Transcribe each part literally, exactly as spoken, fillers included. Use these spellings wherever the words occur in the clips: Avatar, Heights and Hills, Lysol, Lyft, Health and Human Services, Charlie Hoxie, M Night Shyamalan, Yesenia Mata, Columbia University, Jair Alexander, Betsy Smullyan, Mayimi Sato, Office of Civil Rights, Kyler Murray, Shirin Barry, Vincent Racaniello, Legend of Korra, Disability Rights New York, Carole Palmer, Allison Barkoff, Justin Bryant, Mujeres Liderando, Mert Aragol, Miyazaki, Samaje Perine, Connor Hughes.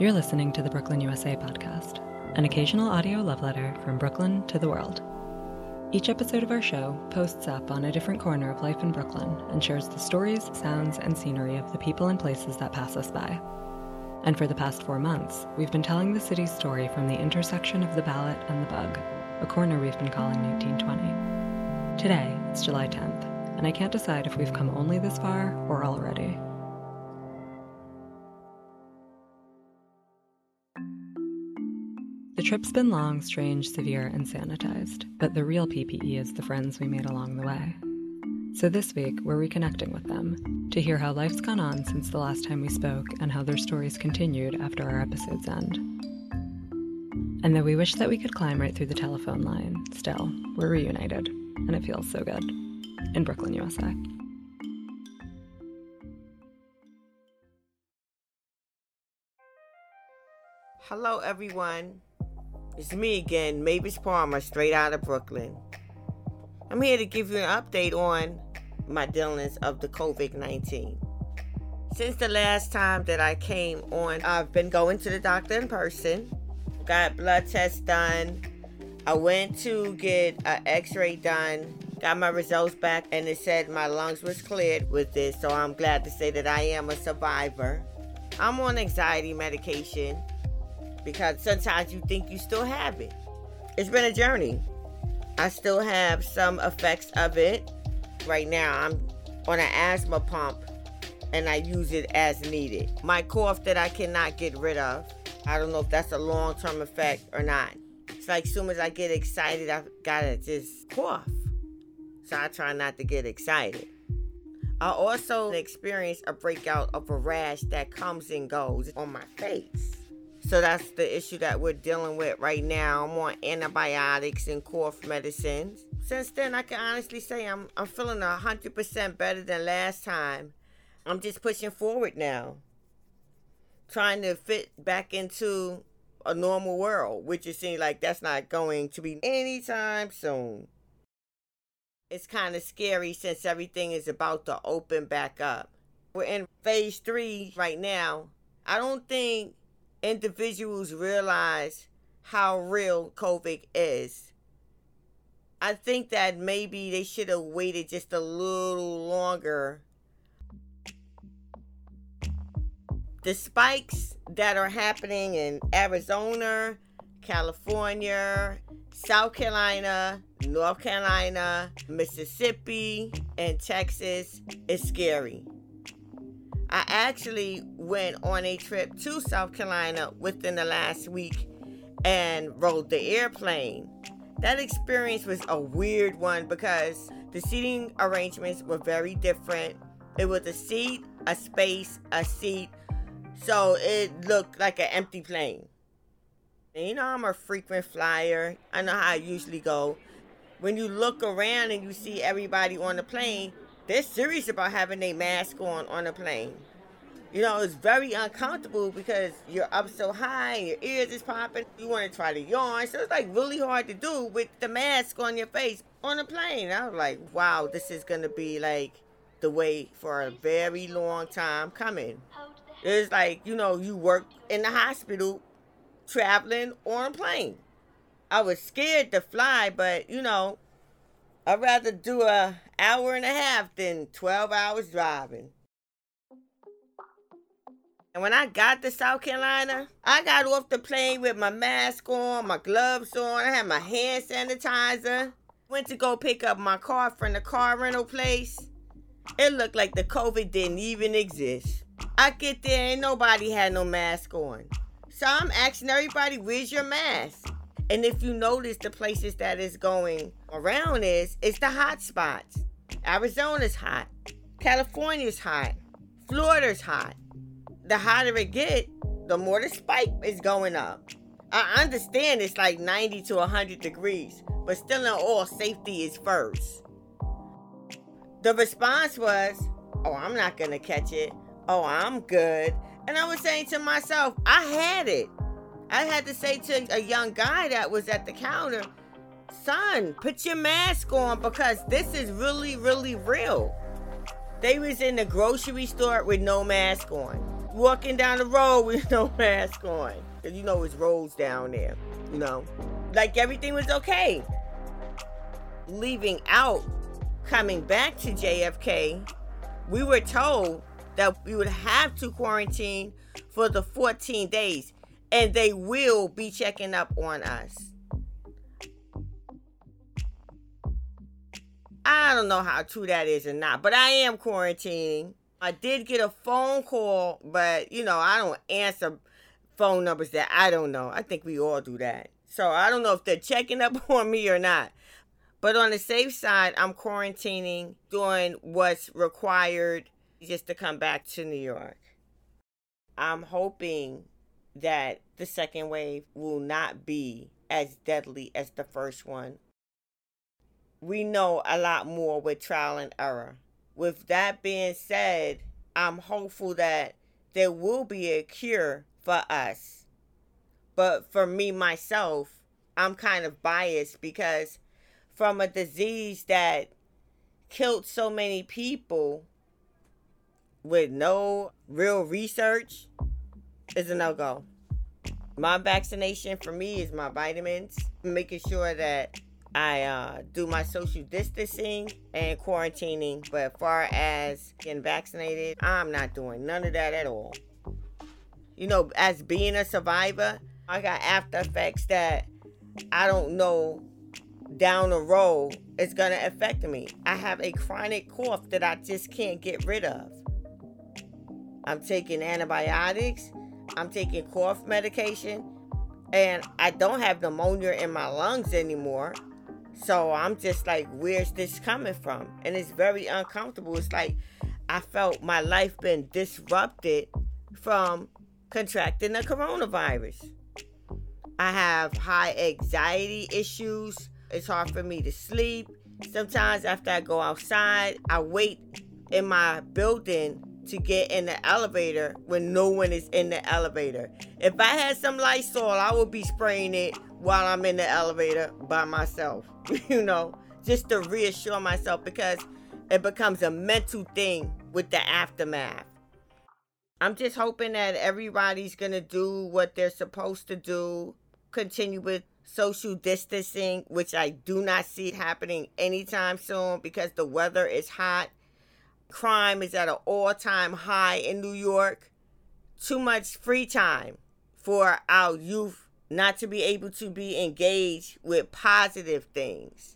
You're listening to the Brooklyn U S A podcast, an occasional audio love letter from Brooklyn to the world. Each episode of our show posts up on a different corner of life in Brooklyn and shares the stories, sounds, and scenery of the people and places that pass us by. And for the past four months, we've been telling the city's story from the intersection of the ballot and the bug, a corner we've been calling nineteen twenty. Today, it's July tenth, and I can't decide if we've come only this far or already. The trip's been long, strange, severe, and sanitized, but the real P P E is the friends we made along the way. So this week, we're reconnecting with them to hear how life's gone on since the last time we spoke and how their stories continued after our episode's end. And though we wish that we could climb right through the telephone line, still, we're reunited, and it feels so good. In Brooklyn, U S A. Hello, everyone. It's me again, Mavis Palmer, straight out of Brooklyn. I'm here to give you an update on my dealings of the COVID nineteen. Since the last time that I came on, I've been going to the doctor in person, got blood tests done. I went to get an x-ray done, got my results back, and it said my lungs was cleared with this, so I'm glad to say that I am a survivor. I'm on anxiety medication, because sometimes you think you still have it. It's been a journey. I still have some effects of it. Right now, I'm on an asthma pump and I use it as needed. My cough that I cannot get rid of, I don't know if that's a long-term effect or not. It's like as soon as I get excited, I gotta just cough. So I try not to get excited. I also experienced a breakout of a rash that comes and goes on my face. So that's the issue that we're dealing with right now. I'm on antibiotics and cough medicines. Since then, I can honestly say I'm I'm feeling one hundred percent better than last time. I'm just pushing forward now, trying to fit back into a normal world, which it seems like that's not going to be anytime soon. It's kind of scary since everything is about to open back up. We're in phase three right now. I don't think individuals realize how real COVID is. I think that maybe they should have waited just a little longer. The spikes that are happening in Arizona, California, South Carolina, North Carolina, Mississippi, and Texas is scary. I actually went on a trip to South Carolina within the last week and rode the airplane. That experience was a weird one because the seating arrangements were very different. It was a seat, a space, a seat, so it looked like an empty plane. And you know, I'm a frequent flyer. I know how I usually go. When you look around and you see everybody on the plane, they're serious about having their mask on on a plane. You know, it's very uncomfortable because you're up so high and your ears is popping. You want to try to yawn. So it's like really hard to do with the mask on your face on a plane. I was like, wow, this is going to be like the way for a very long time coming. It's like, you know, you work in the hospital traveling on a plane. I was scared to fly, but, you know, I'd rather do a hour and a half than twelve hours driving. And when I got to South Carolina, I got off the plane with my mask on, my gloves on. I had my hand sanitizer. Went to go pick up my car from the car rental place. It looked like the COVID didn't even exist. I get there, ain't nobody had no mask on. So I'm asking everybody, where's your mask? And if you notice, the places that it's going around is, it's the hot spots. Arizona's hot. California's hot. Florida's hot. The hotter it get, the more the spike is going up. I understand it's like ninety to one hundred degrees, but still in all, safety is first. The response was, oh, I'm not going to catch it. Oh, I'm good. And I was saying to myself, I had it. I had to say to a young guy that was at the counter, son, put your mask on because this is really, really real. They was in the grocery store with no mask on. walking down the road with no mask on. Because you know it's roads down there, you know. Like everything was okay. Leaving out, coming back to J F K, we were told that we would have to quarantine for the fourteen days. And they will be checking up on us. I don't know how true that is or not, but I am quarantining. I did get a phone call, but, you know, I don't answer phone numbers that I don't know. I think we all do that. So I don't know if they're checking up on me or not. But on the safe side, I'm quarantining, doing what's required just to come back to New York. I'm hoping that the second wave will not be as deadly as the first one. We know a lot more with trial and error. With that being said, I'm hopeful that there will be a cure for us. But for me, myself, I'm kind of biased because from a disease that killed so many people with no real research is a no-go. My vaccination for me is my vitamins, making sure that I uh, do my social distancing and quarantining, but as far as getting vaccinated, I'm not doing none of that at all. You know, as being a survivor, I got after effects that I don't know down the road is going to affect me. I have a chronic cough that I just can't get rid of. I'm taking antibiotics, I'm taking cough medication, and I don't have pneumonia in my lungs anymore. So I'm just like, where's this coming from? And it's very uncomfortable. It's like I felt my life been disrupted from contracting the coronavirus. I have high anxiety issues. It's hard for me to sleep. Sometimes after I go outside, I wait in my building to get in the elevator when no one is in the elevator. If I had some Lysol, I would be spraying it while I'm in the elevator by myself, you know, just to reassure myself because it becomes a mental thing with the aftermath. I'm just hoping that everybody's gonna do what they're supposed to do, continue with social distancing, which I do not see it happening anytime soon because the weather is hot. Crime is at an all-time high in New York. Too much free time for our youth not to be able to be engaged with positive things.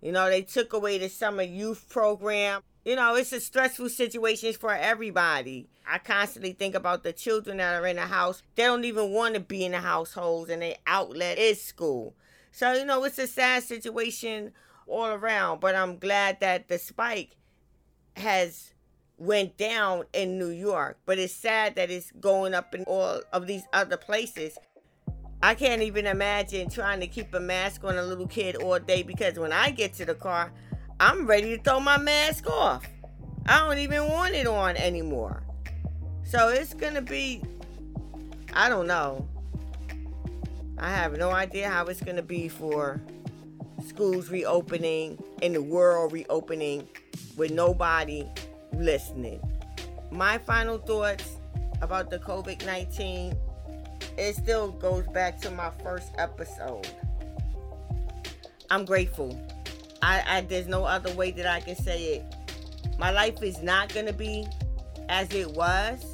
You know, they took away the summer youth program. You know, it's a stressful situation for everybody. I constantly think about the children that are in the house. They don't even want to be in the households and their outlet is school. So, you know, it's a sad situation all around, but I'm glad that the spike has went down in New York, but it's sad that it's going up in all of these other places. I can't even imagine trying to keep a mask on a little kid all day because when I get to the car, I'm ready to throw my mask off. I don't even want it on anymore. So it's gonna be, I don't know. I have no idea how it's gonna be for schools reopening and the world reopening with nobody listening. My final thoughts about the COVID nineteen, it still goes back to my first episode. I'm grateful. I, I there's no other way that I can say it. My life is not gonna be as it was,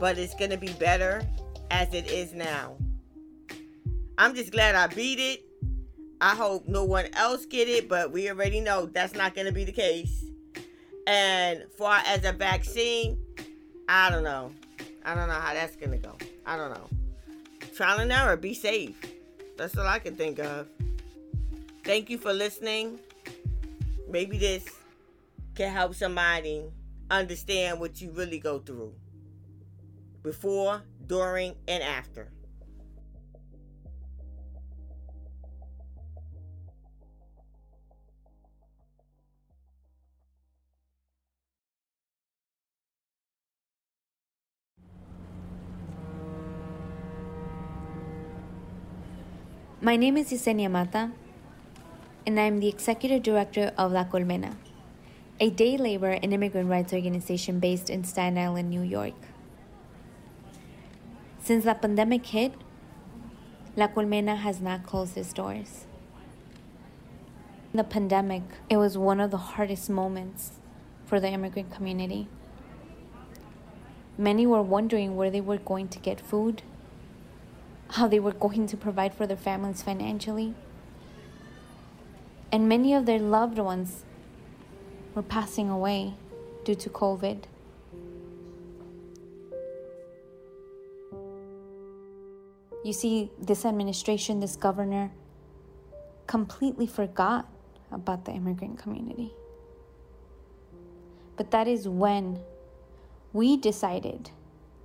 but it's gonna be better as it is now. I'm just glad I beat it. I hope no one else get it, but we already know that's not going to be the case. And far as a vaccine, I don't know. I don't know how that's going to go. I don't know. Trial and error, be safe. That's all I can think of. Thank you for listening. Maybe this can help somebody understand what you really go through. Before, during, and after. My name is Yesenia Mata, and I am the Executive Director of La Colmena, a day labor and immigrant rights organization based in Staten Island, New York. Since the pandemic hit, La Colmena has not closed its doors. The pandemic, it was one of the hardest moments for the immigrant community. Many were wondering where they were going to get food, how they were going to provide for their families financially, and many of their loved ones were passing away due to COVID. You see, this administration, this governor, completely forgot about the immigrant community. But that is when we decided,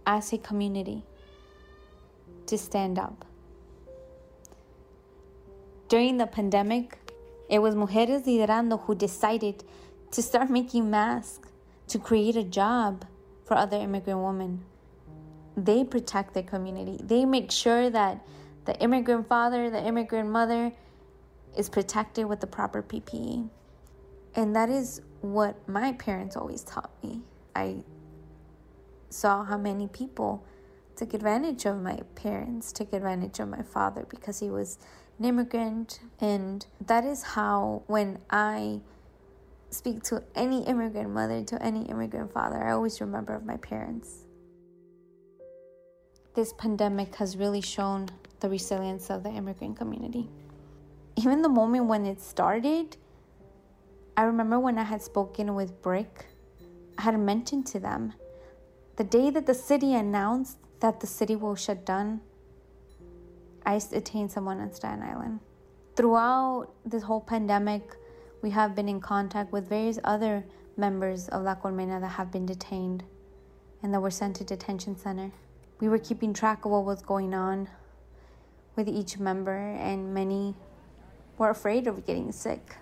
as a community, to stand up. During the pandemic, it was Mujeres Liderando who decided to start making masks to create a job for other immigrant women. They protect their community. They make sure that the immigrant father, the immigrant mother is protected with the proper P P E. And that is what my parents always taught me. I saw how many people took advantage of my parents, took advantage of my father because he was an immigrant. And that is how, when I speak to any immigrant mother, to any immigrant father, I always remember my parents. This pandemic has really shown the resilience of the immigrant community. Even the moment when it started, I remember when I had spoken with Brick, I had mentioned to them the day that the city announced that the city will shut down, I detained someone on Staten Island. Throughout this whole pandemic, we have been in contact with various other members of La Colmena that have been detained and that were sent to detention center. We were keeping track of what was going on with each member, and many were afraid of getting sick.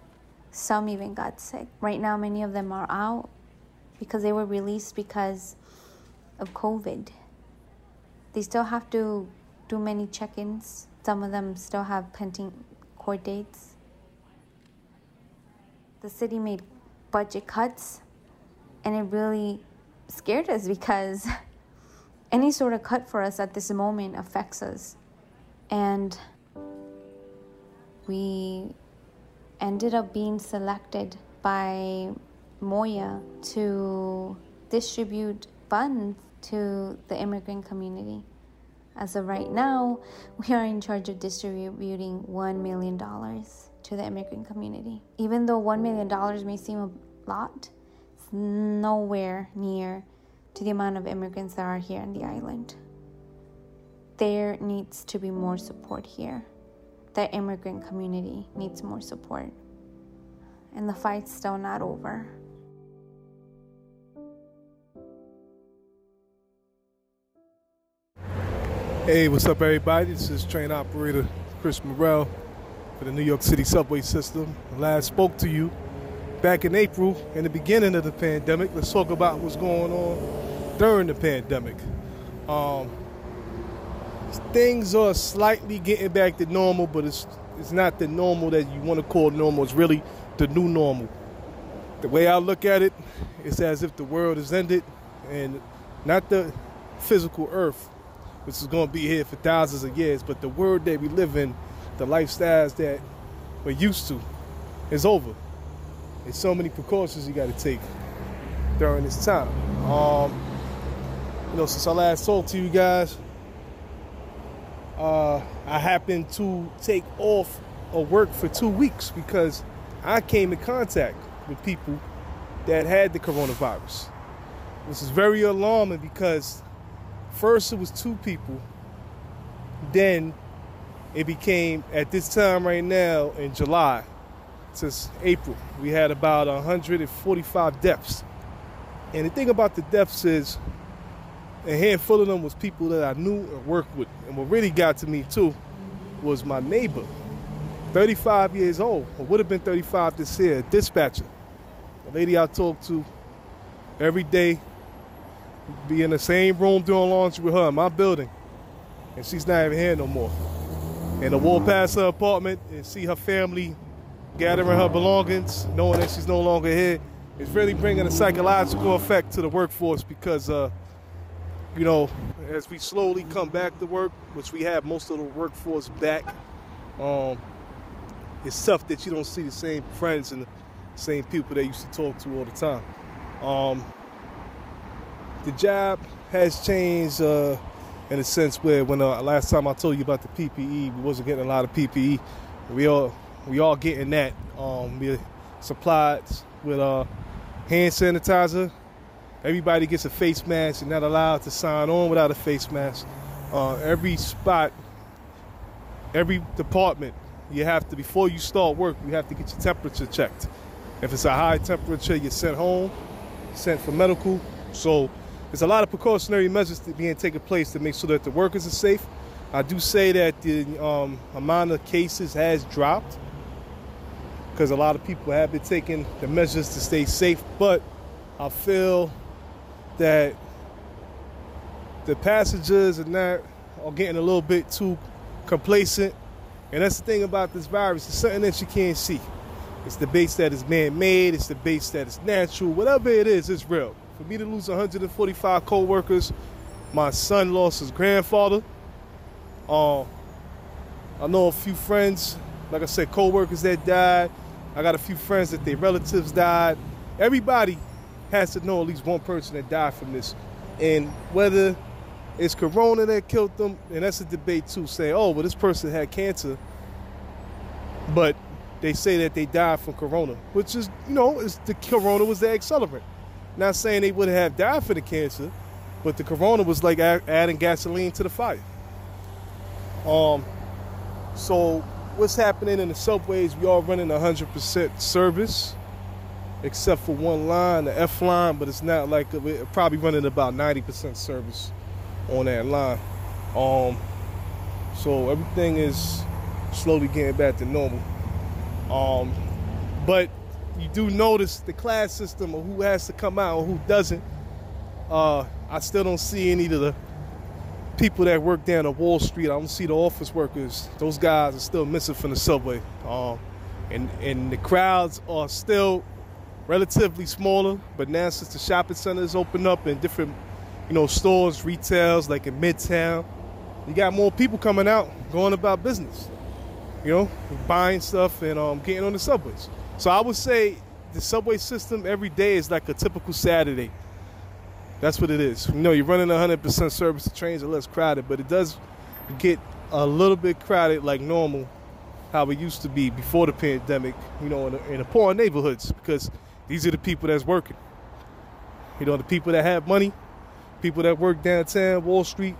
Some even got sick. Right now, many of them are out because they were released because of COVID. They still have to do many check-ins. Some of them still have pending court dates. The city made budget cuts, and it really scared us because any sort of cut for us at this moment affects us. And we ended up being selected by Moya to distribute funds to the immigrant community. As of right now, we are in charge of distributing one million dollars to the immigrant community. Even though one million dollars may seem a lot, it's nowhere near to the amount of immigrants that are here on the island. There needs to be more support here. The immigrant community needs more support. And the fight's still not over. Hey, what's up, everybody? This is train operator Chris Morrell for the New York City subway system. I last spoke to you back in April, in the beginning of the pandemic. Let's talk about what's going on during the pandemic. Um, things are slightly getting back to normal, but it's it's not the normal that you want to call normal. It's really the new normal. The way I look at it, it's as if the world has ended, and not the physical earth, which is going to be here for thousands of years, but the world that we live in, the lifestyles that we're used to, is over. There's so many precautions you got to take during this time. Um, you know, since I last talked to you guys, uh, I happened to take off of work for two weeks because I came in contact with people that had the coronavirus. This is very alarming because first it was two people, then it became, at this time right now in July, since April, we had about one hundred forty-five deaths. And the thing about the deaths is, a handful of them was people that I knew and worked with. And what really got to me too was my neighbor, thirty-five years old, or would have been thirty-five this year, a dispatcher. A lady I talked to every day, be in the same room doing laundry with her in my building, and she's not even here no more. And I walk past her apartment and see her family gathering her belongings, knowing that she's no longer here, it's really bringing a psychological effect to the workforce because, uh, you know, as we slowly come back to work, which we have most of the workforce back, um, it's tough that you don't see the same friends and the same people they used to talk to all the time. Um, the job has changed uh, in a sense where when uh, last time I told you about the P P E, we wasn't getting a lot of P P E. We all we all getting that. Um, we're supplied with uh, hand sanitizer. Everybody gets a face mask. You're not allowed to sign on without a face mask. Uh, every spot, every department, you have to, before you start work, you have to get your temperature checked. If it's a high temperature, you're sent home, sent for medical. So there's a lot of precautionary measures that being taken place to make sure that the workers are safe. I do say that the um, amount of cases has dropped because a lot of people have been taking the measures to stay safe, but I feel that the passengers are not are getting a little bit too complacent. And that's the thing about this virus. It's something that you can't see. It's the base that is man-made. It's the base that is natural. Whatever it is, it's real. For me to lose one hundred forty-five co-workers, my son lost his grandfather. Uh, I know a few friends, like I said, co-workers that died. I got a few friends that their relatives died. Everybody has to know at least one person that died from this. And whether it's corona that killed them, and that's a debate too, saying, oh, well, this person had cancer, but they say that they died from corona, which is, you know, it's the corona was the accelerant. Not saying they would have died for the cancer, but the corona was like adding gasoline to the fire. Um, so what's happening in the subways, we all running one hundred percent service, except for one line, the F line, but it's not like, we're probably running about ninety percent service on that line. Um, so everything is slowly getting back to normal. Um, but you do notice the class system of who has to come out and who doesn't. Uh, I still don't see any of the people that work down at Wall Street. I don't see the office workers. Those guys are still missing from the subway. Um, and, and the crowds are still relatively smaller, but now since the shopping centers open up and different, you know, stores, retails, like in Midtown, you got more people coming out, going about business, you know, buying stuff and um, getting on the subways. So I would say the subway system every day is like a typical Saturday. That's what it is. You know, you're running one hundred percent service, the trains are less crowded, but it does get a little bit crowded like normal, how it used to be before the pandemic, you know, in the, in the poor neighborhoods, because these are the people that's working. You know, the people that have money, people that work downtown, Wall Street,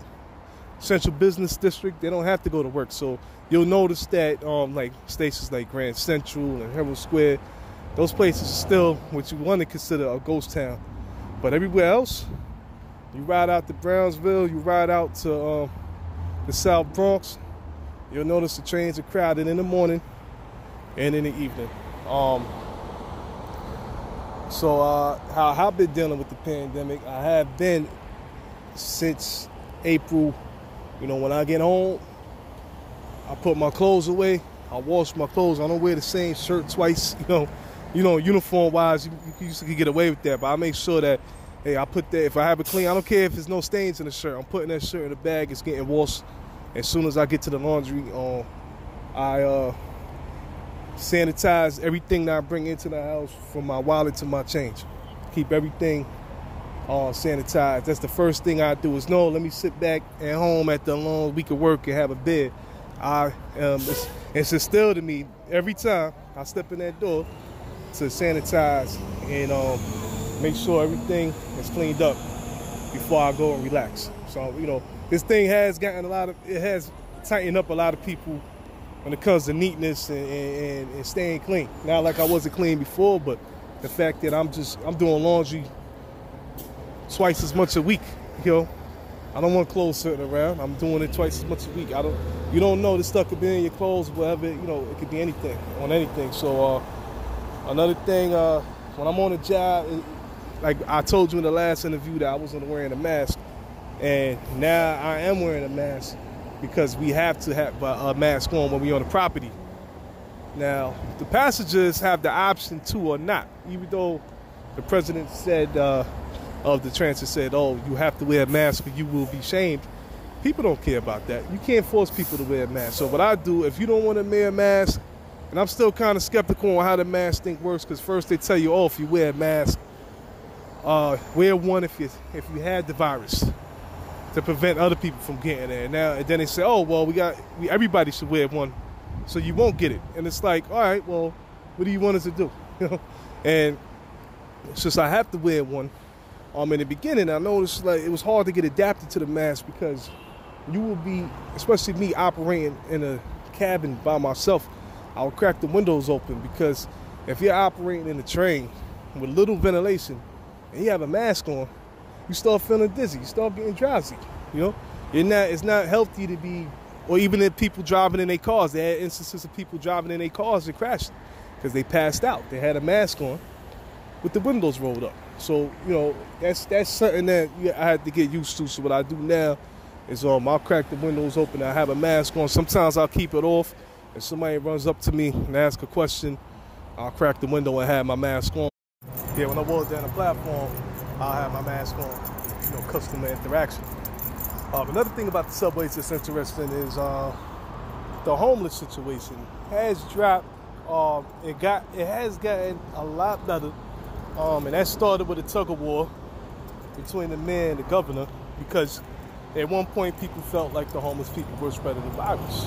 Central Business District, they don't have to go to work. So you'll notice that um, like stations like Grand Central and Herald Square, those places are still what you want to consider a ghost town. But everywhere else, you ride out to Brownsville, you ride out to um, the South Bronx, you'll notice the trains are crowded in the morning and in the evening. Um, So uh, how I've been dealing with the pandemic, I have been since April. You know, when I get home, I put my clothes away. I wash my clothes. I don't wear the same shirt twice. You know, you know, uniform-wise, you, you used to get away with that. But I make sure that, hey, I put that. If I have it clean, I don't care if there's no stains in the shirt. I'm putting that shirt in the bag. It's getting washed. As soon as I get to the laundry, um, I. Uh, sanitize everything that I bring into the house, from my wallet to my change. Keep everything all uh, sanitized. That's the first thing I do is, no, let me sit back at home after a long week of work and have a bed. I, um, it's, it's instilled in me every time I step in that door to sanitize and um, make sure everything is cleaned up before I go and relax. So, you know, this thing has gotten a lot of, it has tightened up a lot of people when it comes to neatness and, and, and staying clean. Not like I wasn't clean before, but the fact that I'm just, I'm doing laundry twice as much a week, you know. I don't want clothes sitting around. I'm doing it twice as much a week. I don't, you don't know, this stuff could be in your clothes, whatever, you know, it could be anything, on anything. So uh, another thing, uh, when I'm on a job, it, like I told you in the last interview that I wasn't wearing a mask, and now I am wearing a mask, because we have to have a mask on when we're on the property. Now, the passengers have the option to or not, even though the president said uh, of the transit said, oh, you have to wear a mask or you will be shamed. People don't care about that. You can't force people to wear a mask. So what I do, if you don't want to wear a mask, and I'm still kind of skeptical on how the mask thing works, because first they tell you, oh, if you wear a mask, uh, wear one if you if you had the virus to prevent other people from getting it. And now and then they say, oh, well, we got we, everybody should wear one, so you won't get it. And it's like, all right, well, what do you want us to do? You know, and since I have to wear one, um, in the beginning, I noticed like it was hard to get adapted to the mask, because you will be, especially me operating in a cabin by myself, I'll crack the windows open, because if you're operating in a train with little ventilation and you have a mask on, you start feeling dizzy, you start getting drowsy, you know? You're not, it's not healthy to be, or even if people driving in their cars, they had instances of people driving in their cars and crashing because they passed out. They had a mask on with the windows rolled up. So, you know, that's that's something that I had to get used to. So what I do now is um, I'll crack the windows open, I have a mask on. Sometimes I'll keep it off. If somebody runs up to me and asks a question, I'll crack the window and have my mask on. Yeah, when I walk down the platform, I'll have my mask on, you know, customer interaction. Uh, another thing about the subways that's interesting is uh, the homeless situation has dropped. Uh, it got, it has gotten a lot better. Um, and that started with a tug of war between the mayor and the governor, because at one point, people felt like the homeless people were spreading the virus.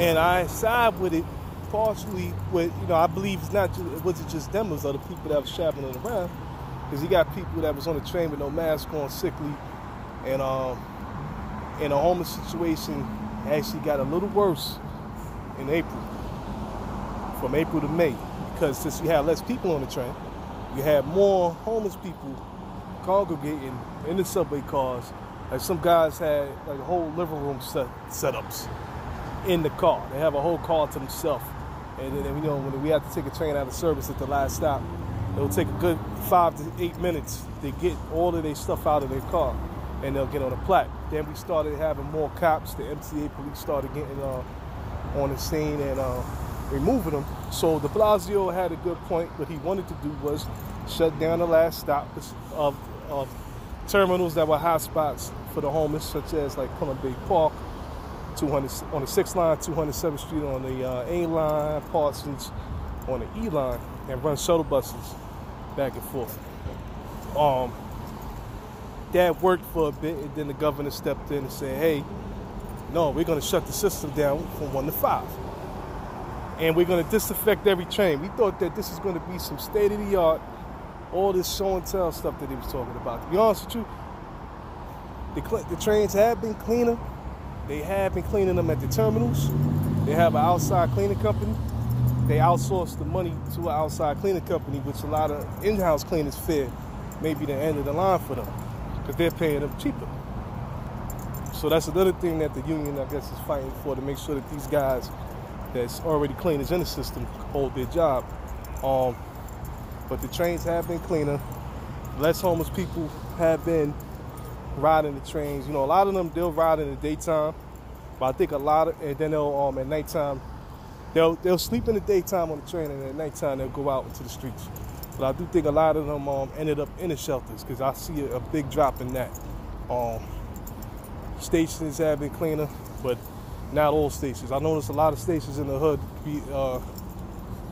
And I side with it partially with, you know, I believe it's not just, it wasn't just them, it was other people that was traveling around. Because you got people that was on the train with no mask on, sickly. And, um, and the homeless situation actually got a little worse in April, from April to May. Because since you had less people on the train, you had more homeless people congregating in the subway cars. Like some guys had like a whole living room set setups in the car. They have a whole car to themselves. And then, you know, when we have to take a train out of service at the last stop, it'll take a good five to eight minutes to get all of their stuff out of their car, and they'll get on a plaque. Then we started having more cops. The M C A police started getting uh, on the scene and uh, removing them. So de Blasio had a good point. What he wanted to do was shut down the last stop of, of terminals that were hot spots for the homeless, such as like Columbia Park, two hundred on the sixth line, two hundred seventh Street on the uh, A line, Parsons on the E line, and run shuttle buses back and forth. Um, that worked for a bit, and then the governor stepped in and said, "Hey, no, we're going to shut the system down from one to five, and we're going to disinfect every train." We thought that this is going to be some state of the art. All this show and tell stuff that he was talking about. To be honest with you, the, the trains have been cleaner. They have been cleaning them at the terminals. They have an outside cleaning company. They outsource the money to an outside cleaning company, which a lot of in-house cleaners fear may be the end of the line for them, because they're paying them cheaper. So that's another thing that the union, I guess, is fighting for, to make sure that these guys that's already cleaners in the system hold their job. Um, But the trains have been cleaner. Less homeless people have been riding the trains. You know, a lot of them, they'll ride in the daytime. But I think a lot of, and then they'll, um, at nighttime, they'll, they'll sleep in the daytime on the train, and at nighttime they'll go out into the streets. But I do think a lot of them um, ended up in the shelters, because I see a, a big drop in that. Um, stations have been cleaner, but not all stations. I noticed a lot of stations in the hood be, uh,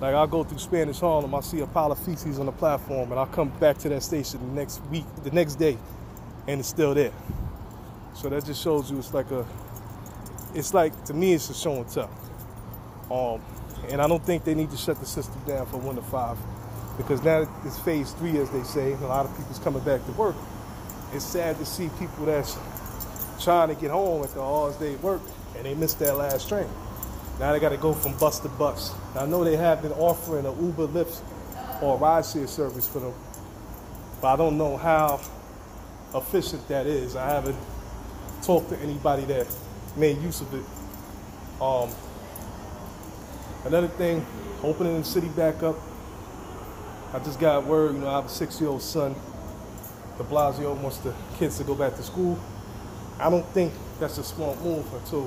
like, I'll go through Spanish Harlem, I see a pile of feces on the platform, and I'll come back to that station the next week, the next day, and it's still there. So that just shows you it's like a, it's like, to me, it's a show and tell. Um, and I don't think they need to shut the system down for one to five, because now it's phase three, as they say, and a lot of people's coming back to work. It's sad to see people that's trying to get home at the hardest day of work, and they missed that last train. Now they got to go from bus to bus. Now, I know they have been offering an Uber, Lyft, or rideshare service for them, but I don't know how efficient that is. I haven't talked to anybody that made use of it. Um, another thing, opening the city back up. I just got word, you know, I have a six-year-old son. De Blasio wants the kids to go back to school. I don't think that's a smart move until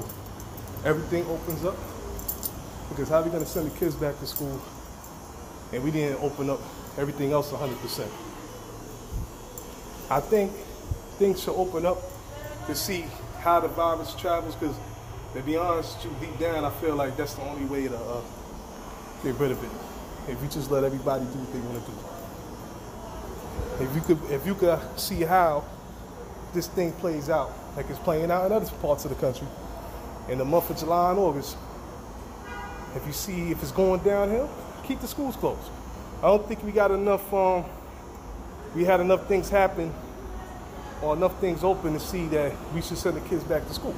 everything opens up. Because how are we going to send the kids back to school and we didn't open up everything else one hundred percent. I think things should open up to see how the virus travels, because to be honest with you, deep down, I feel like that's the only way to uh, get rid of it. If you just let everybody do what they want to do. If you could, if you could see how this thing plays out, like it's playing out in other parts of the country, in the month of July and August, if you see if it's going downhill, keep the schools closed. I don't think we got enough. Um, we had enough things happen, or enough things open to see that we should send the kids back to school.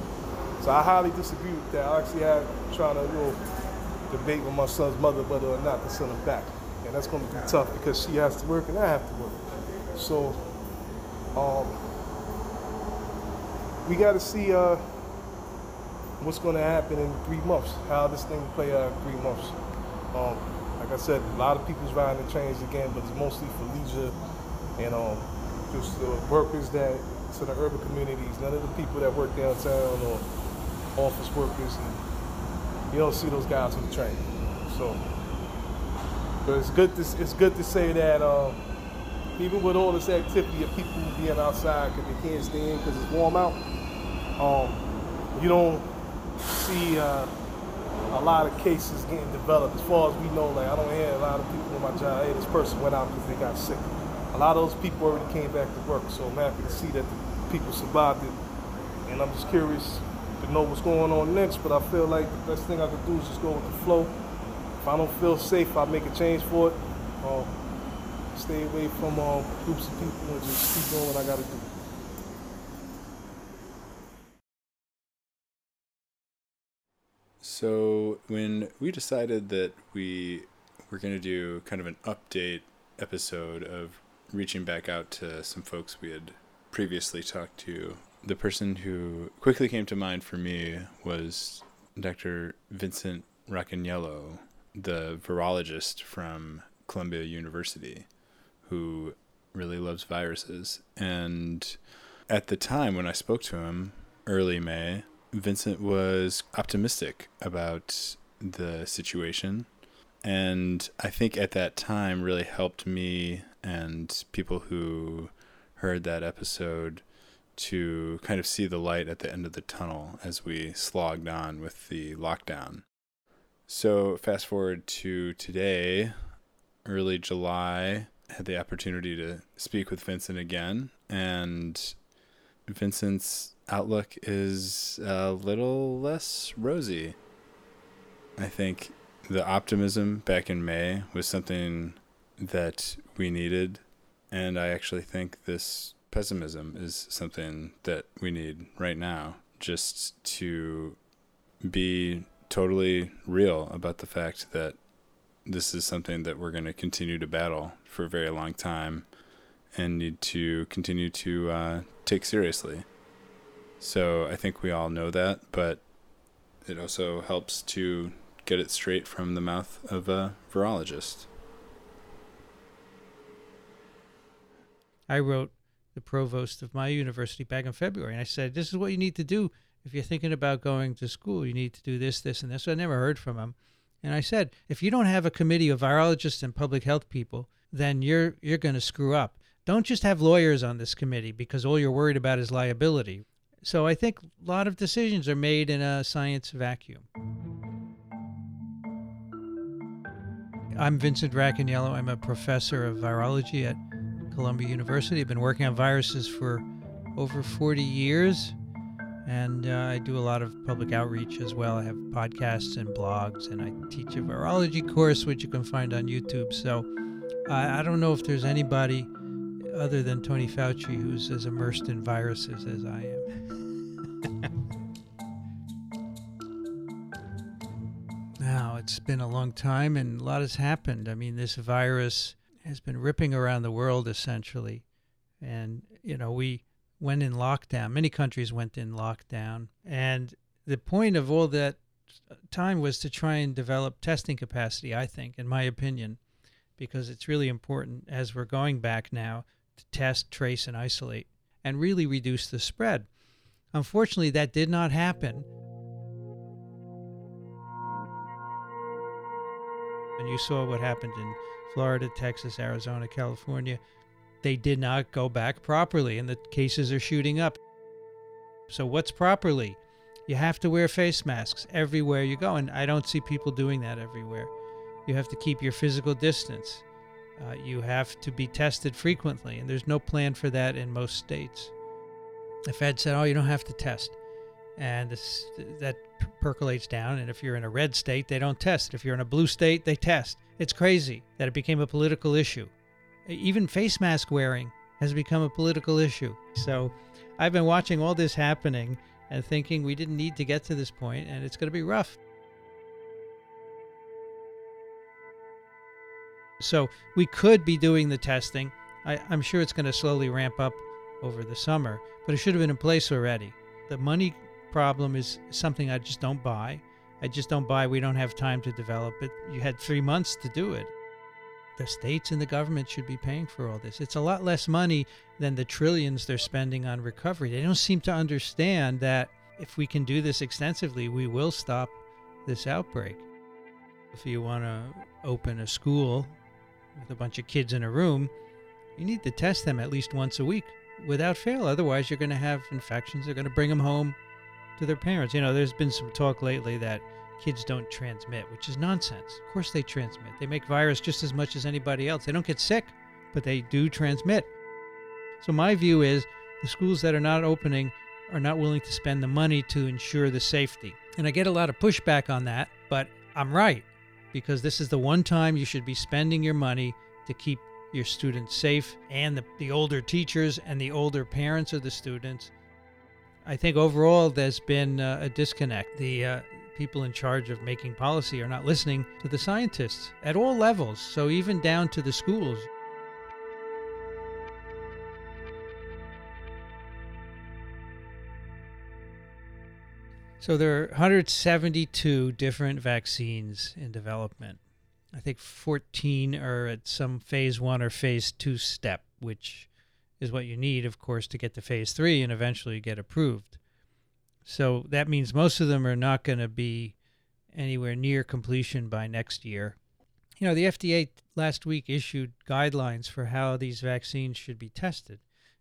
So I highly disagree with that. I actually had trying to, you know, debate with my son's mother whether or not to send him back, and that's going to be tough because she has to work and I have to work. So um, we got to see uh, what's going to happen in three months. How this thing will play out in three months. Um, like I said, a lot of people's riding the trains again, but it's mostly for leisure and um, just the workers that to the urban communities. None of the people that work downtown or office workers, and you don't see those guys on the train. So, but it's good to it's good to say that um, even with all this activity of people being outside because they can't stay in because it's warm out, um, you don't see uh, a lot of cases getting developed. As far as we know, like I don't hear a lot of people in my job, hey, this person went out because they got sick. A lot of those people already came back to work, so I'm happy to see that the people survived it. And I'm just curious to know what's going on next, but I feel like the best thing I can do is just go with the flow. If I don't feel safe, I'll make a change for it. Uh, stay away from uh, groups of people and just keep doing what I gotta do. So when we decided that we were gonna do kind of an update episode of reaching back out to some folks we had previously talked to, the person who quickly came to mind for me was Doctor Vincent Racaniello, the virologist from Columbia University, who really loves viruses. And at the time when I spoke to him, early May, Vincent was optimistic about the situation. And I think at that time really helped me and people who heard that episode to kind of see the light at the end of the tunnel as we slogged on with the lockdown. So fast forward to today, early July, I had the opportunity to speak with Vincent again, and Vincent's outlook is a little less rosy. I think the optimism back in May was something that we needed, and I actually think this pessimism is something that we need right now, just to be totally real about the fact that this is something that we're going to continue to battle for a very long time and need to continue to uh, take seriously. So I think we all know that, but it also helps to get it straight from the mouth of a virologist. I wrote the provost of my university back in February, and I said, this is what you need to do if you're thinking about going to school. You need to do this, this, and this. So I never heard from him. And I said, if you don't have a committee of virologists and public health people, then you're you're going to screw up. Don't just have lawyers on this committee because all you're worried about is liability. So I think a lot of decisions are made in a science vacuum. I'm Vincent Racaniello. I'm a professor of virology at Columbia University. I've been working on viruses for over forty years, and uh, I do a lot of public outreach as well. I have podcasts and blogs, and I teach a virology course, which you can find on YouTube. So uh, I don't know if there's anybody other than Tony Fauci who's as immersed in viruses as I am. Now, it's been a long time, and a lot has happened. I mean, this virus has been ripping around the world, essentially. And, you know, we went in lockdown. Many countries went in lockdown. And the point of all that time was to try and develop testing capacity, I think, in my opinion, because it's really important as we're going back now to test, trace, and isolate and really reduce the spread. Unfortunately, that did not happen. And you saw what happened in Florida, Texas, Arizona, California, they did not go back properly, and the cases are shooting up. So what's properly? You have to wear face masks everywhere you go, and I don't see people doing that everywhere. You have to keep your physical distance. Uh, you have to be tested frequently, and there's no plan for that in most states. The Fed said, oh, you don't have to test. And this, that percolates down, and if you're in a red state, they don't test. If you're in a blue state, they test. It's crazy that it became a political issue. Even face mask wearing has become a political issue. So I've been watching all this happening and thinking we didn't need to get to this point, and it's going to be rough. So we could be doing the testing. I, I'm sure it's going to slowly ramp up over the summer, but it should have been in place already. The money problem is something I just don't buy. I just don't buy. We don't have time to develop it. You had three months to do it. The states and the government should be paying for all this. It's a lot less money than the trillions they're spending on recovery. They don't seem to understand that if we can do this extensively, we will stop this outbreak. If you want to open a school with a bunch of kids in a room, you need to test them at least once a week without fail. Otherwise, you're going to have infections. They're going to bring them home to their parents. You know, there's been some talk lately that kids don't transmit, which is nonsense. Of course they transmit. They make virus just as much as anybody else. They don't get sick, but they do transmit. So my view is the schools that are not opening are not willing to spend the money to ensure the safety. And I get a lot of pushback on that, but I'm right, because this is the one time you should be spending your money to keep your students safe, and the, the older teachers and the older parents of the students. I think overall there's been uh, a disconnect. The uh, people in charge of making policy are not listening to the scientists at all levels, so even down to the schools. So there are one hundred seventy-two different vaccines in development. I think fourteen are at some phase one or phase two step, which is what you need, of course, to get to phase three and eventually get approved. So that means most of them are not going to be anywhere near completion by next year. You know, the F D A last week issued guidelines for how these vaccines should be tested.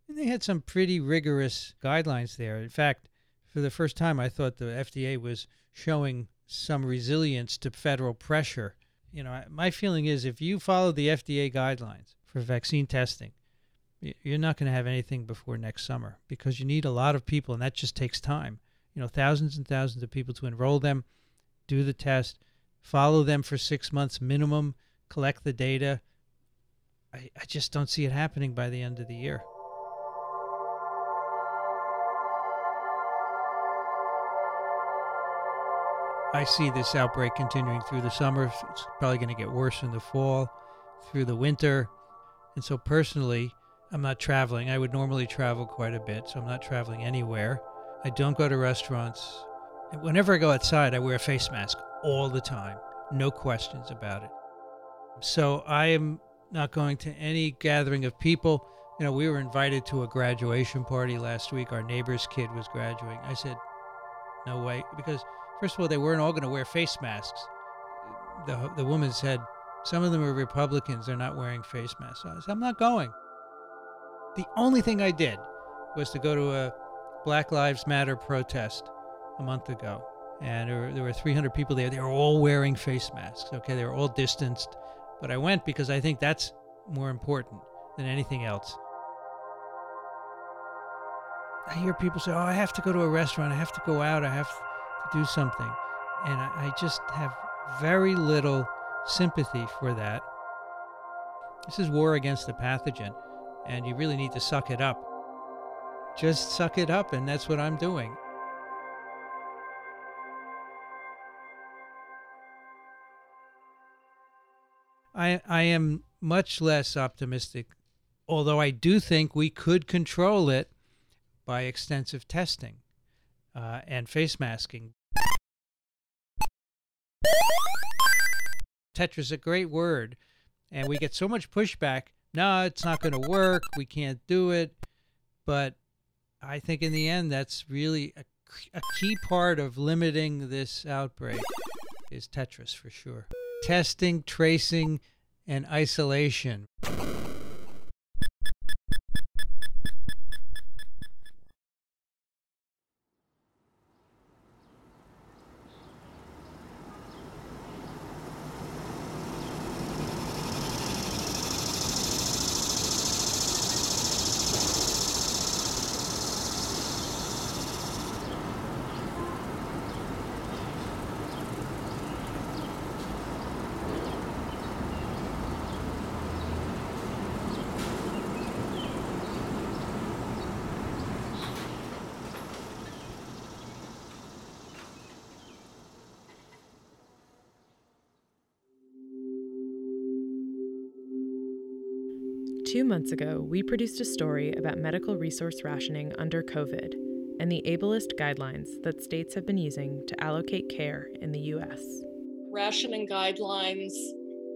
And they had some pretty rigorous guidelines there. In fact, for the first time, I thought the F D A was showing some resilience to federal pressure. You know, my feeling is if you follow the F D A guidelines for vaccine testing, you're not going to have anything before next summer, because you need a lot of people, and that just takes time. You know, thousands and thousands of people to enroll them, do the test, follow them for six months minimum, collect the data. I, I just don't see it happening by the end of the year. I see this outbreak continuing through the summer. It's probably going to get worse in the fall, through the winter. And so personally, I'm not traveling. I would normally travel quite a bit, so I'm not traveling anywhere. I don't go to restaurants. Whenever I go outside, I wear a face mask all the time. No questions about it. So I am not going to any gathering of people. You know, we were invited to a graduation party last week. Our neighbor's kid was graduating. I said, no way, because first of all, they weren't all going to wear face masks. The the woman said, some of them are Republicans. They're not wearing face masks. So I said, I'm not going. The only thing I did was to go to a Black Lives Matter protest a month ago. And there were, there were three hundred people there. They were all wearing face masks. Okay, they were all distanced. But I went because I think that's more important than anything else. I hear people say, oh, I have to go to a restaurant. I have to go out. I have to do something. And I, I just have very little sympathy for that. This is war against the pathogen, and you really need to suck it up. Just suck it up, and that's what I'm doing. I I am much less optimistic, although I do think we could control it by extensive testing. Uh, and face masking. Tetra's a great word, and we get so much pushback. No, it's not going to work. We can't do it. But I think in the end, that's really a, a key part of limiting this outbreak is Tetris for sure. Testing, tracing, and isolation. Two months ago, we produced a story about medical resource rationing under COVID and the ableist guidelines that states have been using to allocate care in the U S. Rationing guidelines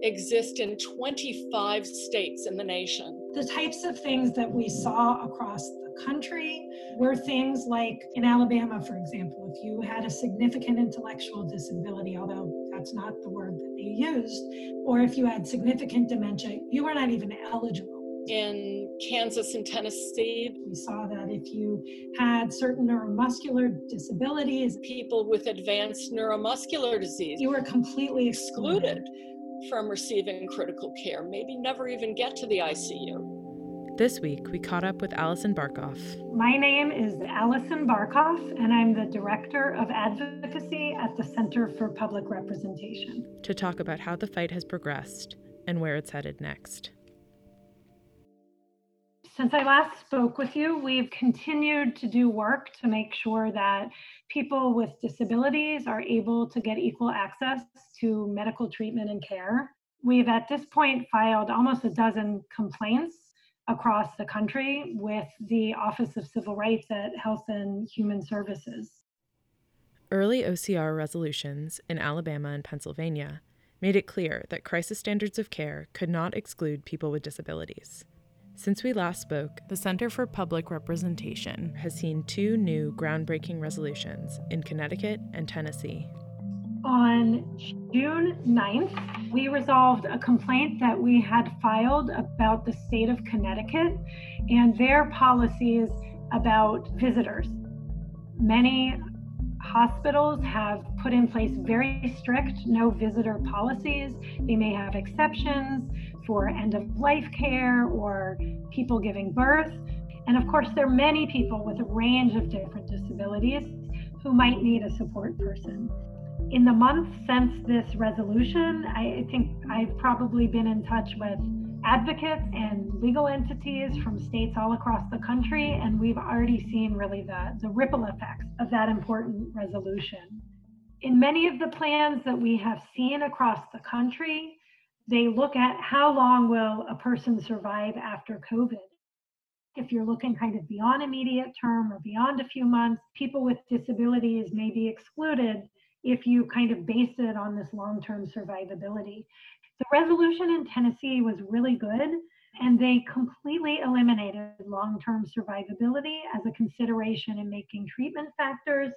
exist in twenty-five states in the nation. The types of things that we saw across the country were things like in Alabama, for example, if you had a significant intellectual disability, although that's not the word that they used, or if you had significant dementia, you were not even eligible. In Kansas and Tennessee, we saw that if you had certain neuromuscular disabilities, people with advanced neuromuscular disease, you were completely excluded, excluded from receiving critical care, maybe never even get to the I C U. This week, we caught up with Allison Barkoff. My name is Allison Barkoff, and I'm the Director of Advocacy at the Center for Public Representation. To talk about how the fight has progressed and where it's headed next. Since I last spoke with you, we've continued to do work to make sure that people with disabilities are able to get equal access to medical treatment and care. We've at this point filed almost a dozen complaints across the country with the Office of Civil Rights at Health and Human Services. Early O C R resolutions in Alabama and Pennsylvania made it clear that crisis standards of care could not exclude people with disabilities. Since we last spoke, the Center for Public Representation has seen two new groundbreaking resolutions in Connecticut and Tennessee. On June ninth, we resolved a complaint that we had filed about the state of Connecticut and their policies about visitors. Many hospitals have put in place very strict no visitor policies. They may have exceptions for end-of-life care or people giving birth. And of course, there are many people with a range of different disabilities who might need a support person. In the month since this resolution, I think I've probably been in touch with advocates and legal entities from states all across the country, and we've already seen really the, the ripple effects of that important resolution. In many of the plans that we have seen across the country, they look at how long will a person survive after COVID. If you're looking kind of beyond immediate term or beyond a few months, people with disabilities may be excluded if you kind of base it on this long-term survivability. The resolution in Tennessee was really good, and they completely eliminated long-term survivability as a consideration in making treatment factors.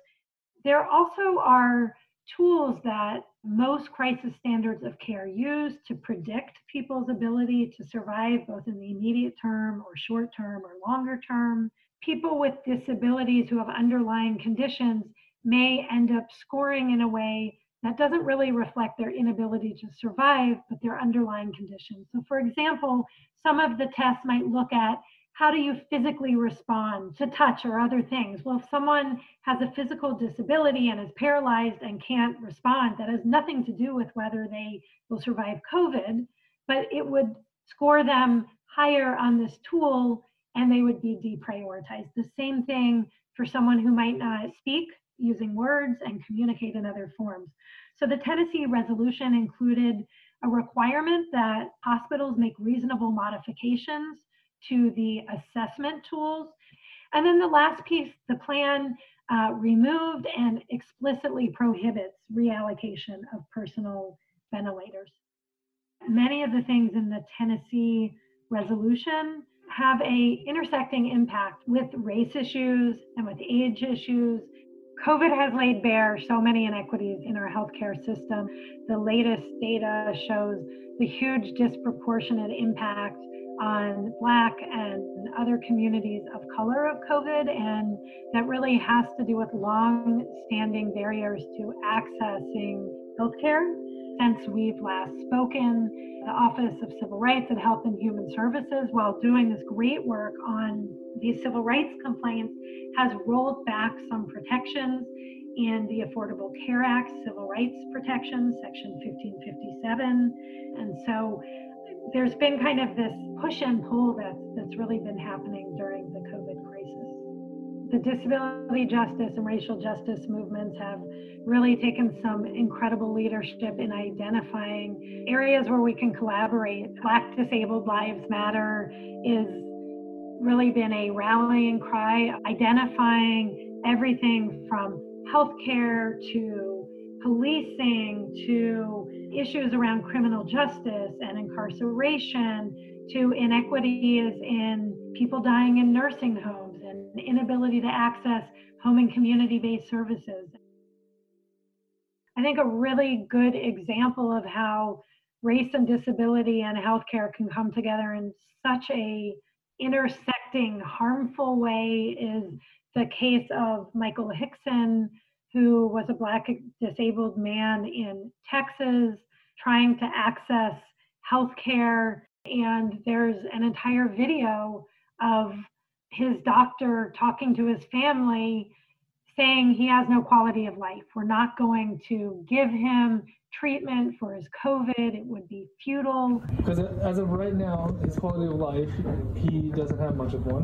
There also are tools that most crisis standards of care use to predict people's ability to survive, both in the immediate term or short term or longer term. People with disabilities who have underlying conditions may end up scoring in a way that doesn't really reflect their inability to survive, but their underlying conditions. So for example, some of the tests might look at how do you physically respond to touch or other things? Well, if someone has a physical disability and is paralyzed and can't respond, that has nothing to do with whether they will survive COVID, but it would score them higher on this tool and they would be deprioritized. The same thing for someone who might not speak using words and communicate in other forms. So the Tennessee resolution included a requirement that hospitals make reasonable modifications to the assessment tools. And then the last piece, the plan uh, removed and explicitly prohibits reallocation of personal ventilators. Many of the things in the Tennessee resolution have a intersecting impact with race issues and with age issues. COVID has laid bare so many inequities in our healthcare system. The latest data shows the huge disproportionate impact on Black and other communities of color of COVID, and that really has to do with long-standing barriers to accessing healthcare. Since we've last spoken, the Office of Civil Rights and Health and Human Services, while doing this great work on these civil rights complaints, has rolled back some protections in the Affordable Care Act, civil rights protections, Section fifteen fifty-seven. And so there's been kind of this push and pull that's, that's really been happening during the COVID crisis. The disability justice and racial justice movements have really taken some incredible leadership in identifying areas where we can collaborate. Black Disabled Lives Matter is really been a rallying cry, identifying everything from healthcare to policing to issues around criminal justice and incarceration to inequities in people dying in nursing homes and inability to access home and community-based services. I think a really good example of how race and disability and healthcare can come together in such a intersecting, harmful way is the case of Michael Hickson, who was a Black disabled man in Texas trying to access healthcare. And there's an entire video of his doctor talking to his family saying he has no quality of life. We're not going to give him treatment for his COVID. It would be futile. Because as of right now, his quality of life, he doesn't have much of one.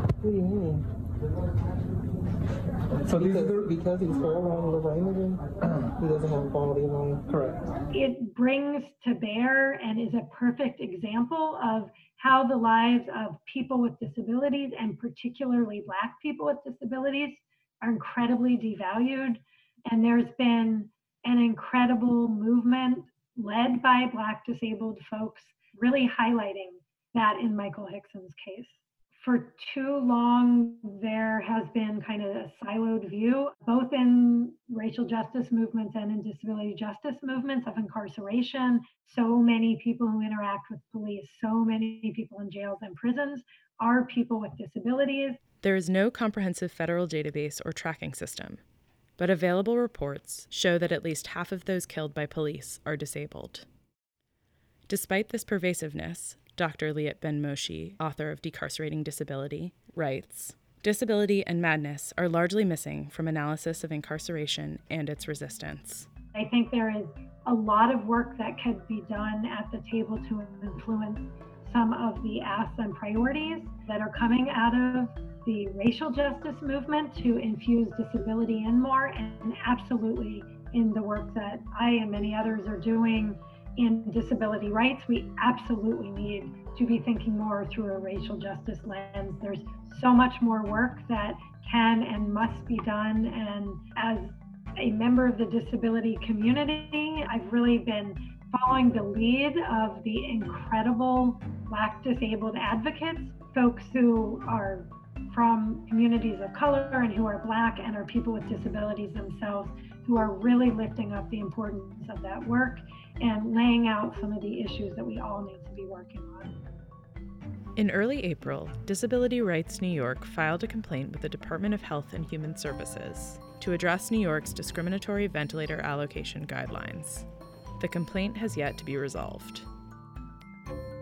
What do you mean? So because, these are, because he's born with language, he doesn't have quality of life. Correct. It brings to bear and is a perfect example of how the lives of people with disabilities, and particularly Black people with disabilities, are incredibly devalued. And there's been an incredible movement led by Black disabled folks, really highlighting that in Michael Hickson's case. For too long, there has been kind of a siloed view, both in racial justice movements and in disability justice movements, of incarceration. So many people who interact with police, so many people in jails and prisons are people with disabilities. There is no comprehensive federal database or tracking system, but available reports show that at least half of those killed by police are disabled. Despite this pervasiveness, Doctor Liat Ben Moshi, author of Decarcerating Disability, writes, "Disability and madness are largely missing from analysis of incarceration and its resistance." I think there is a lot of work that could be done at the table to influence some of the asks and priorities that are coming out of the racial justice movement to infuse disability in more, and absolutely in the work that I and many others are doing in disability rights. We absolutely need to be thinking more through a racial justice lens. There's so much more work that can and must be done. And as a member of the disability community, I've really been following the lead of the incredible Black disabled advocates, folks who are from communities of color and who are Black and are people with disabilities themselves, who are really lifting up the importance of that work and laying out some of the issues that we all need to be working on. In early April, Disability Rights New York filed a complaint with the Department of Health and Human Services to address New York's discriminatory ventilator allocation guidelines. The complaint has yet to be resolved.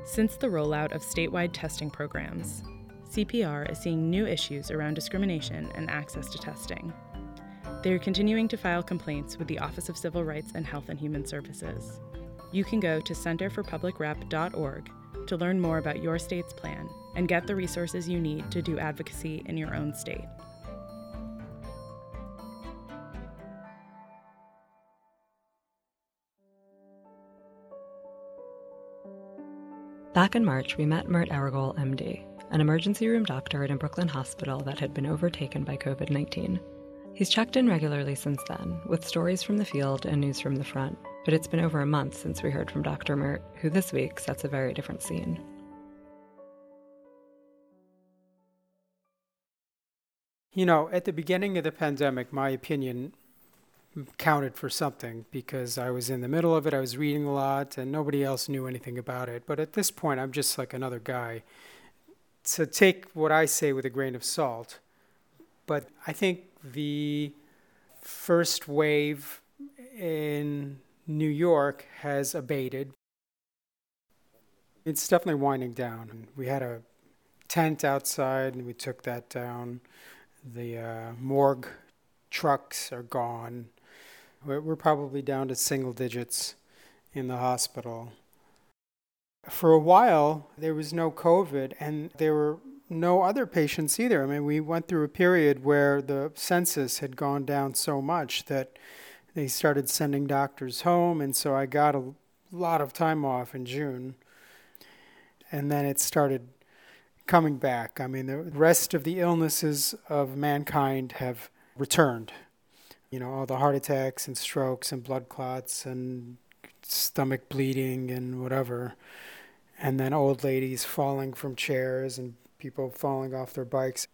Since the rollout of statewide testing programs, C P R is seeing new issues around discrimination and access to testing. They are continuing to file complaints with the Office of Civil Rights and Health and Human Services. You can go to center for public rep dot org to learn more about your state's plan and get the resources you need to do advocacy in your own state. Back in March, we met Mert Aragol, M D, an emergency room doctor at a Brooklyn hospital that had been overtaken by covid nineteen. He's checked in regularly since then, with stories from the field and news from the front, but it's been over a month since we heard from Doctor Mert, who this week sets a very different scene. you know, at the beginning of the pandemic, my opinion counted for something because I was in the middle of it. I was reading a lot and nobody else knew anything about it. But at this point, I'm just like another guy. So take what I say with a grain of salt. But I think the first wave in New York has abated. It's definitely winding down. We had a tent outside and we took that down. The uh, morgue trucks are gone. We're, we're probably down to single digits in the hospital. For a while, there was no COVID and there were no other patients either. I mean, we went through a period where the census had gone down so much that they started sending doctors home, and so I got a lot of time off in June. And then it started coming back. I mean, the rest of the illnesses of mankind have returned. You know, all the heart attacks and strokes and blood clots and stomach bleeding and whatever. And then old ladies falling from chairs and people falling off their bikes.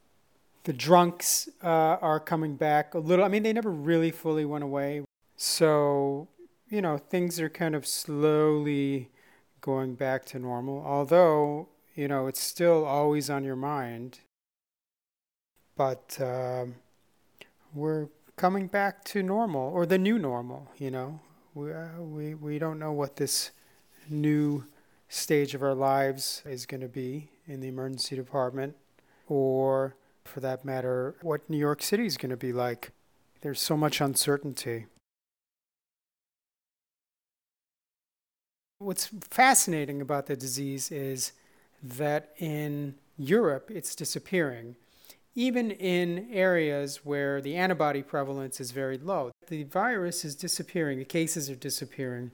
The drunks uh, are coming back a little. I mean, they never really fully went away. So, you know, things are kind of slowly going back to normal. Although, you know, it's still always on your mind. But uh, we're coming back to normal, or the new normal, you know. We, uh, we, we don't know what this new stage of our lives is going to be in the emergency department, or for that matter, what New York City is going to be like. There's so much uncertainty. What's fascinating about the disease is that in Europe, it's disappearing, even in areas where the antibody prevalence is very low. The virus is disappearing. The cases are disappearing.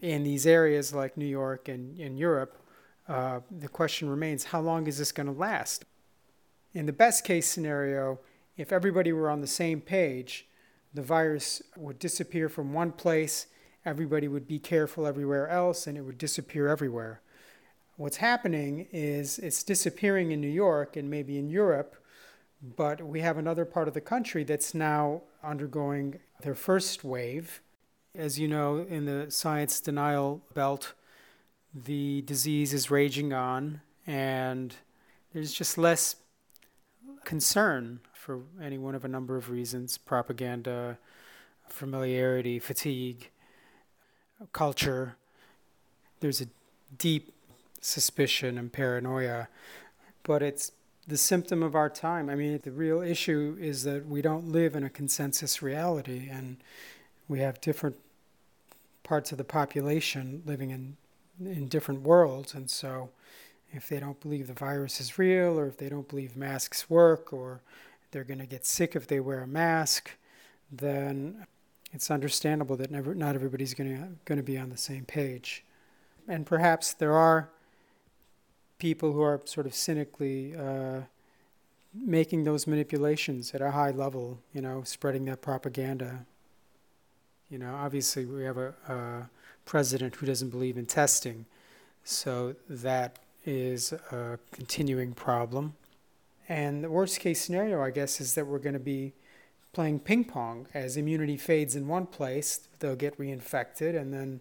In these areas like New York and in Europe, uh, the question remains, how long is this going to last? In the best case scenario, if everybody were on the same page, the virus would disappear from one place, everybody would be careful everywhere else, and it would disappear everywhere. What's happening is it's disappearing in New York and maybe in Europe, but we have another part of the country that's now undergoing their first wave. As you know, in the science denial belt, the disease is raging on, and there's just less concern for any one of a number of reasons: propaganda, familiarity, fatigue, culture. There's a deep suspicion and paranoia, but it's the symptom of our time. I mean, the real issue is that we don't live in a consensus reality, and we have different parts of the population living in, in different worlds, and so if they don't believe the virus is real, or if they don't believe masks work, or they're going to get sick if they wear a mask, then it's understandable that never, not everybody's going to going to be on the same page. And perhaps there are people who are sort of cynically uh, making those manipulations at a high level, you know, spreading that propaganda. You know, obviously we have a, a president who doesn't believe in testing, so that is a continuing problem. And the worst case scenario, I guess, is that we're going to be playing ping pong. As immunity fades in one place, they'll get reinfected. And then,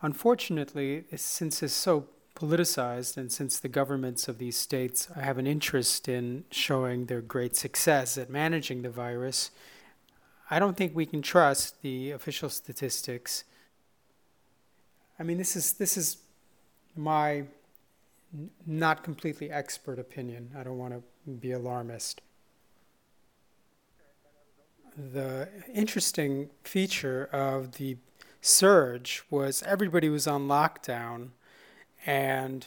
unfortunately, since it's so politicized and since the governments of these states have an interest in showing their great success at managing the virus, I don't think we can trust the official statistics. I mean, this is this is my not completely expert opinion. I don't want to be alarmist. The interesting feature of the surge was everybody was on lockdown, and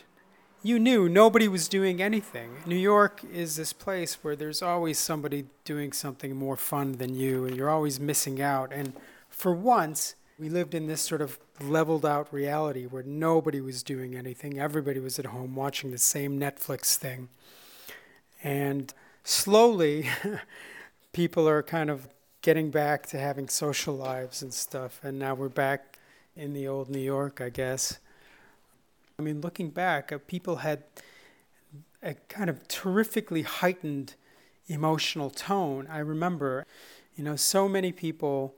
you knew nobody was doing anything. New York is this place where there's always somebody doing something more fun than you, and you're always missing out. And for once, we lived in this sort of leveled out reality where nobody was doing anything. Everybody was at home watching the same Netflix thing. And slowly, people are kind of getting back to having social lives and stuff. And now we're back in the old New York, I guess. I mean, looking back, people had a kind of terrifically heightened emotional tone. I remember, you know, so many people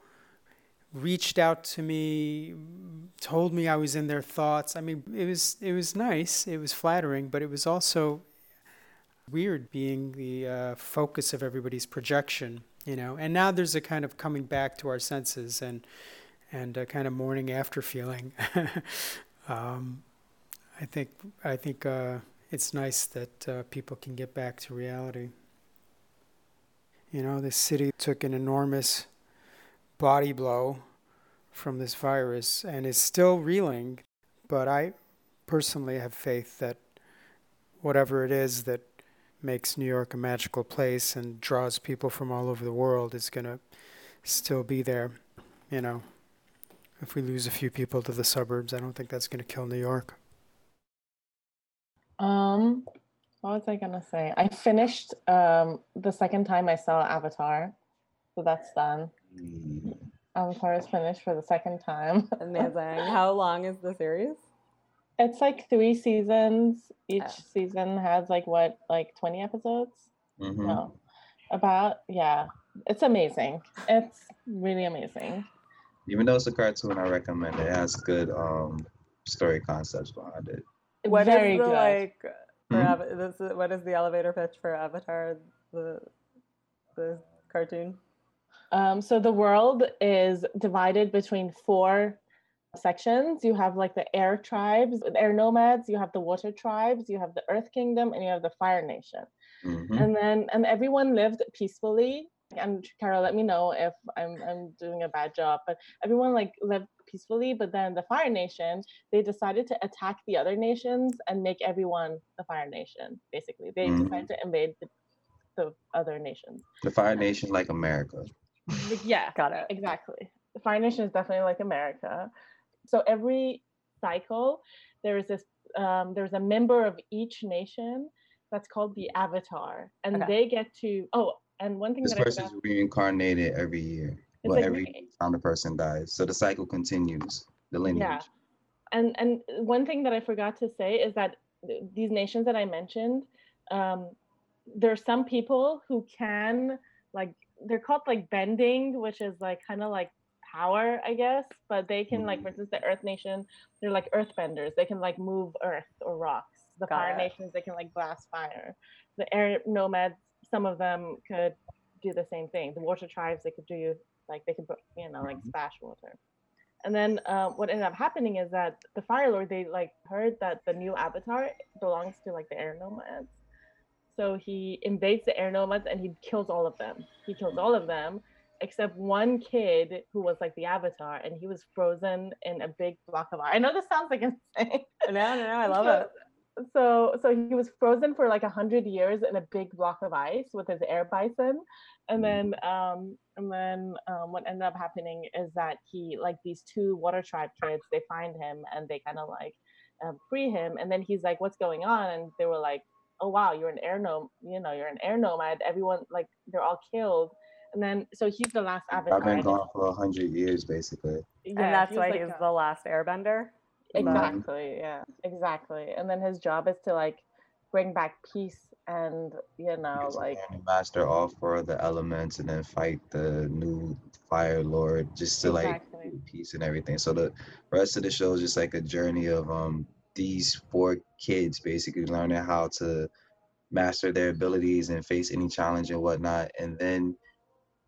reached out to me, told me I was in their thoughts. I mean, it was it was nice, it was flattering, but it was also weird being the uh, focus of everybody's projection, you know. And now there's a kind of coming back to our senses and and a kind of morning after feeling. um, I think I think uh, it's nice that uh, people can get back to reality. You know, the city took an enormous body blow from this virus and is still reeling, but I personally have faith that whatever it is that makes New York a magical place and draws people from all over the world is going to still be there. You know, if we lose a few people to the suburbs, I don't think that's going to kill New York. Um, what was I going to say? I finished um, the second time I saw Avatar, so that's done. Avatar is finished for the second time. Amazing. How long is the series? It's like three seasons. Each oh. season has like what, like twenty episodes? Mm-hmm. No. About, yeah. It's amazing. It's really amazing. Even though it's a cartoon, I recommend it. It has good um, story concepts behind it. What Very is the, good. Like, for mm-hmm. Ava- this is, what is the elevator pitch for Avatar, the the cartoon? Um, so the world is divided between four sections. You have like the air tribes, air nomads, you have the water tribes, you have the earth kingdom, and you have the fire nation. Mm-hmm. And then, and everyone lived peacefully. And Carol, let me know if I'm I'm doing a bad job, but everyone like lived peacefully, but then the fire nation, they decided to attack the other nations and make everyone the fire nation, basically. They mm-hmm. decided to invade the, the other nations. The fire nation like America. Yeah, got it. Exactly. The Fire Nation is definitely like America. So every cycle, there is this, um, there's a member of each nation that's called the Avatar, and okay. they get to. Oh, and one thing this that person is reincarnated every year, but like every okay. time the person dies, so the cycle continues, the lineage. Yeah, and and one thing that I forgot to say is that these nations that I mentioned, um, there are some people who can like. They're called like bending, which is like kind of like power, I guess, but they can like, for instance, the Earth Nation, they're like earthbenders. They can like move earth or rocks. The Got Fire it. Nations, they can like blast fire. The Air Nomads, some of them could do the same thing. The Water Tribes, they could do like, they could, you know, like splash water. And then uh, what ended up happening is that the Fire Lord, they like heard that the new Avatar belongs to like the Air Nomads. So he invades the air nomads and he kills all of them. He kills all of them, except one kid who was like the Avatar, and he was frozen in a big block of ice. I know this sounds like insane. No, no, no, I love so, it. So, so he was frozen for like a hundred years in a big block of ice with his air bison, and then, um, and then um, what ended up happening is that he, like these two water tribe kids, they find him and they kind of like um, free him, and then he's like, "What's going on?" And they were like, "Oh wow, you're an air nom, you know, you're an air nomad. Everyone, like, they're all killed." And then, so he's the last Avatar. I've been gone for a hundred years, basically. Yeah, and that's he why like he's a, the last Airbender. Exactly. Um, yeah. Exactly. And then his job is to like bring back peace and you know, like master all four of the elements and then fight the new Fire Lord just to exactly. like peace and everything. So the rest of the show is just like a journey of um. these four kids basically learning how to master their abilities and face any challenge and whatnot. And then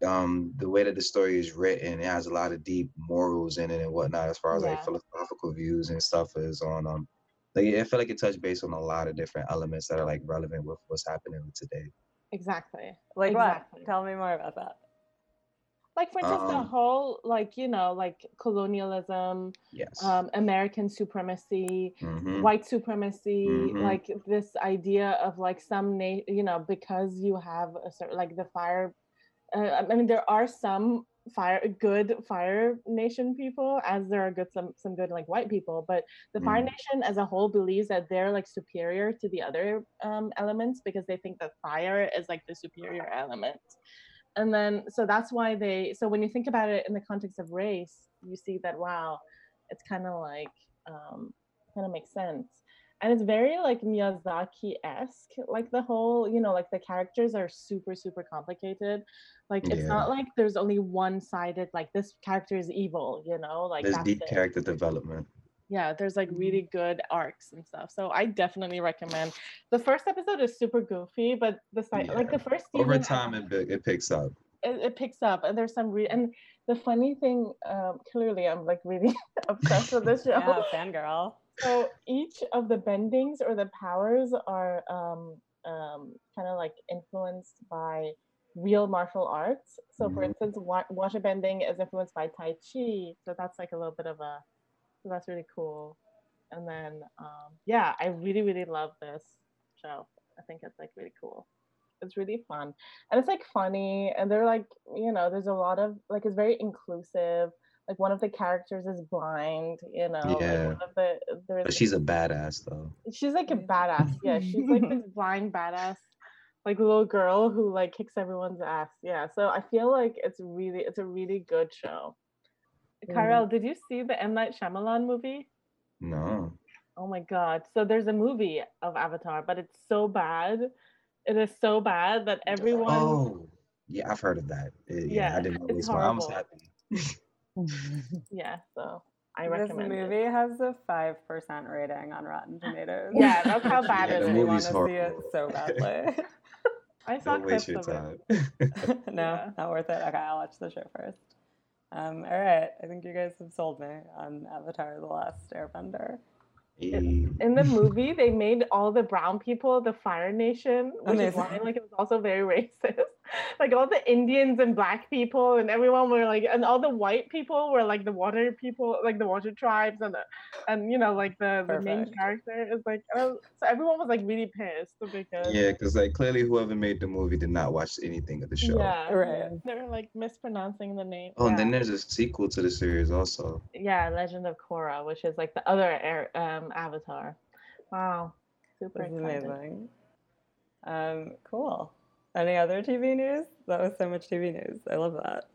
um, the way that the story is written, it has a lot of deep morals in it and whatnot, as far as yeah. like philosophical views and stuff is on. Um, like I feel like it touched base on a lot of different elements that are like relevant with what's happening today. Exactly. Like exactly. what? Tell me more about that. Like, for instance, um, the whole, like, you know, like colonialism, yes. um, American supremacy, mm-hmm. white supremacy, mm-hmm. like this idea of like some, na- you know, because you have a certain, like the fire, uh, I mean, there are some fire, good Fire Nation people, as there are good, some, some good like white people, but the mm-hmm. Fire Nation as a whole believes that they're like superior to the other um, elements because they think that fire is like the superior element. And then, so that's why they, so when you think about it in the context of race, you see that, wow, it's kind of like, um, kind of makes sense. And it's very like Miyazaki-esque, like the whole, you know, like the characters are super, super complicated. Like it's yeah. not like there's only one-sided, like this character is evil, you know, like there's deep it. character development. Yeah, there's like really good arcs and stuff. So I definitely recommend. The first episode is super goofy, but the side, yeah. like the first season, over time it, it picks up. It, it picks up, and there's some re and the funny thing. Um, clearly, I'm like really obsessed with this show. Yeah, fangirl. So each of the bendings or the powers are um, um, kind of like influenced by real martial arts. So mm-hmm. for instance, wa water bending is influenced by Tai Chi. So that's like a little bit of a, so that's really cool. And then, um, yeah, I really, really love this show. I think it's like really cool. It's really fun. And it's like funny. And they're like, you know, there's a lot of like, it's very inclusive. Like one of the characters is blind, you know. Yeah. Like one of the, but she's a badass though. She's like a badass. Yeah, she's like this blind badass, like little girl who like kicks everyone's ass. Yeah. So I feel like it's really, it's a really good show. Mm. Carole, did you see the M Night Shyamalan movie? No. Oh my God! So there's a movie of Avatar, but it's so bad. It is so bad that everyone. Oh, yeah, I've heard of that. It, yeah, yeah, I didn't know this one. I was happy. Yeah, so I recommend this movie it. Has a five percent rating on Rotten Tomatoes. Yeah, that's how bad yeah, it is. We want to horrible. See it so badly. I saw clips of it. No, not worth it. Okay, I'll watch the show first. Um, all right, I think you guys have sold me on Avatar: The Last Airbender. In, in the movie, they made all the brown people the Fire Nation, which Amazing. Is why, like, it was also very racist. Like all the Indians and Black people and everyone were like, and all the white people were like the water people, like the water tribes, and the, and you know, like the, the main character is like, oh, so everyone was like really pissed because yeah, because like clearly whoever made the movie did not watch anything of the show. Yeah, right. They're like mispronouncing the name. Oh, yeah. And then there's a sequel to the series also. Yeah, Legend of Korra, which is like the other air, um, Avatar. Wow, super amazing. Um, cool. Any other T V news? That was so much T V news. I love that.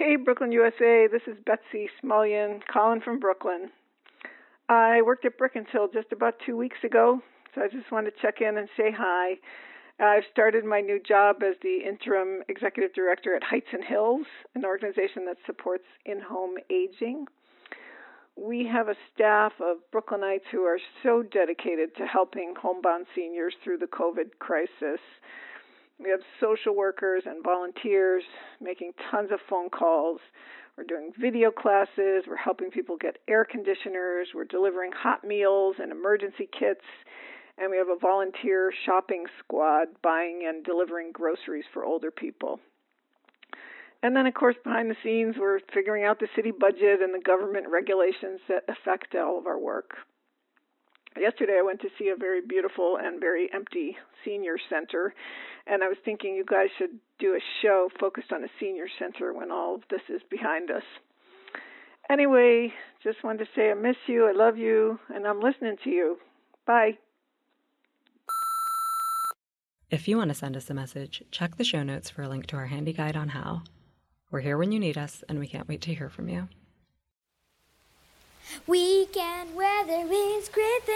Hey, Brooklyn, U S A. This is Betsy Smullyan, calling from Brooklyn. I worked at Brick until just about two weeks ago, so I just wanted to check in and say hi. I've started my new job as the interim executive director at Heights and Hills, an organization that supports in-home aging. We have a staff of Brooklynites who are so dedicated to helping homebound seniors through the COVID crisis. We have social workers and volunteers making tons of phone calls. We're doing video classes. We're helping people get air conditioners. We're delivering hot meals and emergency kits. And we have a volunteer shopping squad buying and delivering groceries for older people. And then, of course, behind the scenes, we're figuring out the city budget and the government regulations that affect all of our work. Yesterday I went to see a very beautiful and very empty senior center, and I was thinking you guys should do a show focused on the senior center when all of this is behind us. Anyway, just wanted to say I miss you, I love you, and I'm listening to you. Bye. If you want to send us a message, check the show notes for a link to our handy guide on how. We're here when you need us, and we can't wait to hear from you. Weekend weather with Griffin.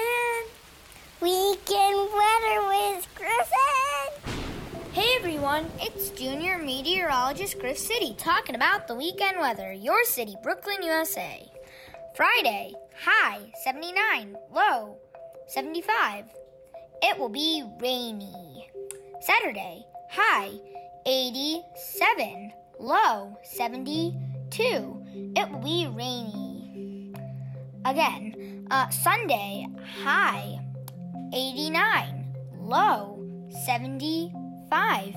Weekend weather with Griffin. Hey everyone, it's Junior Meteorologist Griff City talking about the weekend weather, your city, Brooklyn, U S A. Friday, high seventy-nine, low seventy-five. It will be rainy. Saturday, high eighty-seven, low seventy-two. It will be rainy. Again, uh, Sunday, high eighty-nine, low seventy-five.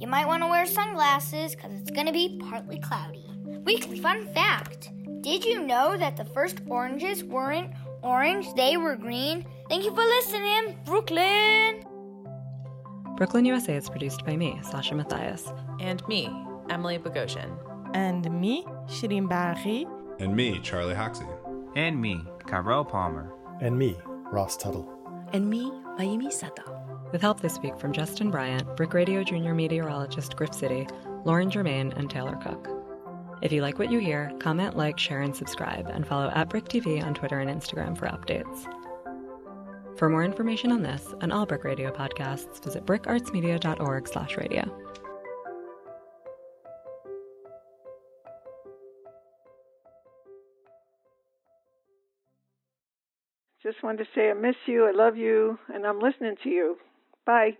You might want to wear sunglasses because it's going to be partly cloudy. Weekly fun fact. Did you know that the first oranges weren't orange? They were green. Thank you for listening, Brooklyn. Brooklyn U S A is produced by me, Sasha Mathias. And me, Emily Boghossian. And me, Shirin Barry. And me, Charlie Hoxie. And me, Carole Palmer. And me, Ross Tuttle. And me, Mayimi Sato. With help this week from Justin Bryant, Brick Radio Junior Meteorologist Grip City, Lauren Germain, and Taylor Cook. If you like what you hear, comment, like, share, and subscribe, and follow at Brick T V on Twitter and Instagram for updates. For more information on this and all Brick Radio podcasts, visit brickartsmedia.org slash radio. Just wanted to say I miss you, I love you, and I'm listening to you. Bye.